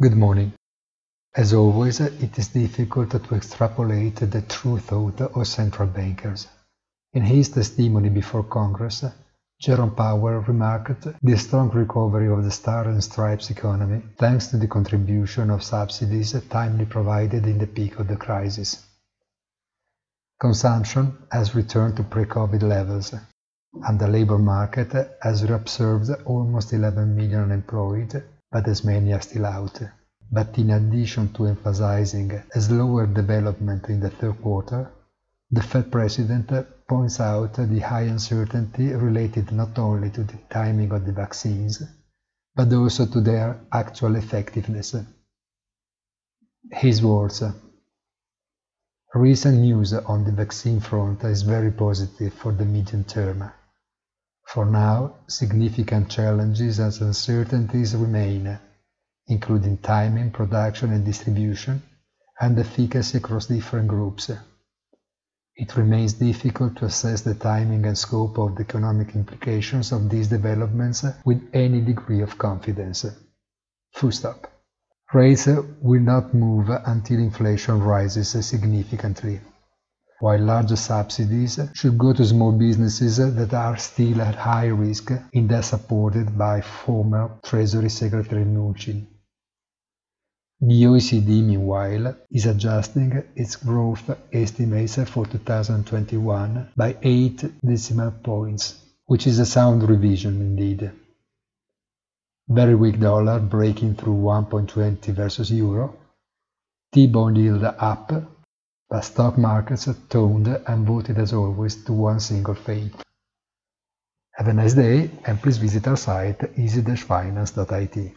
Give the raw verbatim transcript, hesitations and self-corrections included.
Good morning. As always, it is difficult to extrapolate the true thought of central bankers. In his testimony before Congress, Jerome Powell remarked the strong recovery of the Stars and Stripes economy thanks to the contribution of subsidies timely provided in the peak of the crisis. Consumption has returned to pre-COVID levels, and the labor market has reabsorbed almost eleven million unemployed, but as many are still out. But in addition to emphasizing a slower development in the third quarter, the Fed president points out the high uncertainty related not only to the timing of the vaccines, but also to their actual effectiveness. His words: recent news on the vaccine front is very positive for the medium term. For now, significant challenges and uncertainties remain, including timing, production and distribution, and efficacy across different groups. It remains difficult to assess the timing and scope of the economic implications of these developments with any degree of confidence. Full stop. Rates will not move until inflation rises significantly, while larger subsidies should go to small businesses that are still at high risk and are supported by former Treasury Secretary Nucci. The O E C D, meanwhile, is adjusting its growth estimates for two thousand twenty-one by eight decimal points, which is a sound revision indeed. Very weak dollar breaking through one point two zero versus euro, T-Bond yield up, but stock markets toned and voted as always to one single fate. Have a nice day and please visit our site easy dash finance dot I T.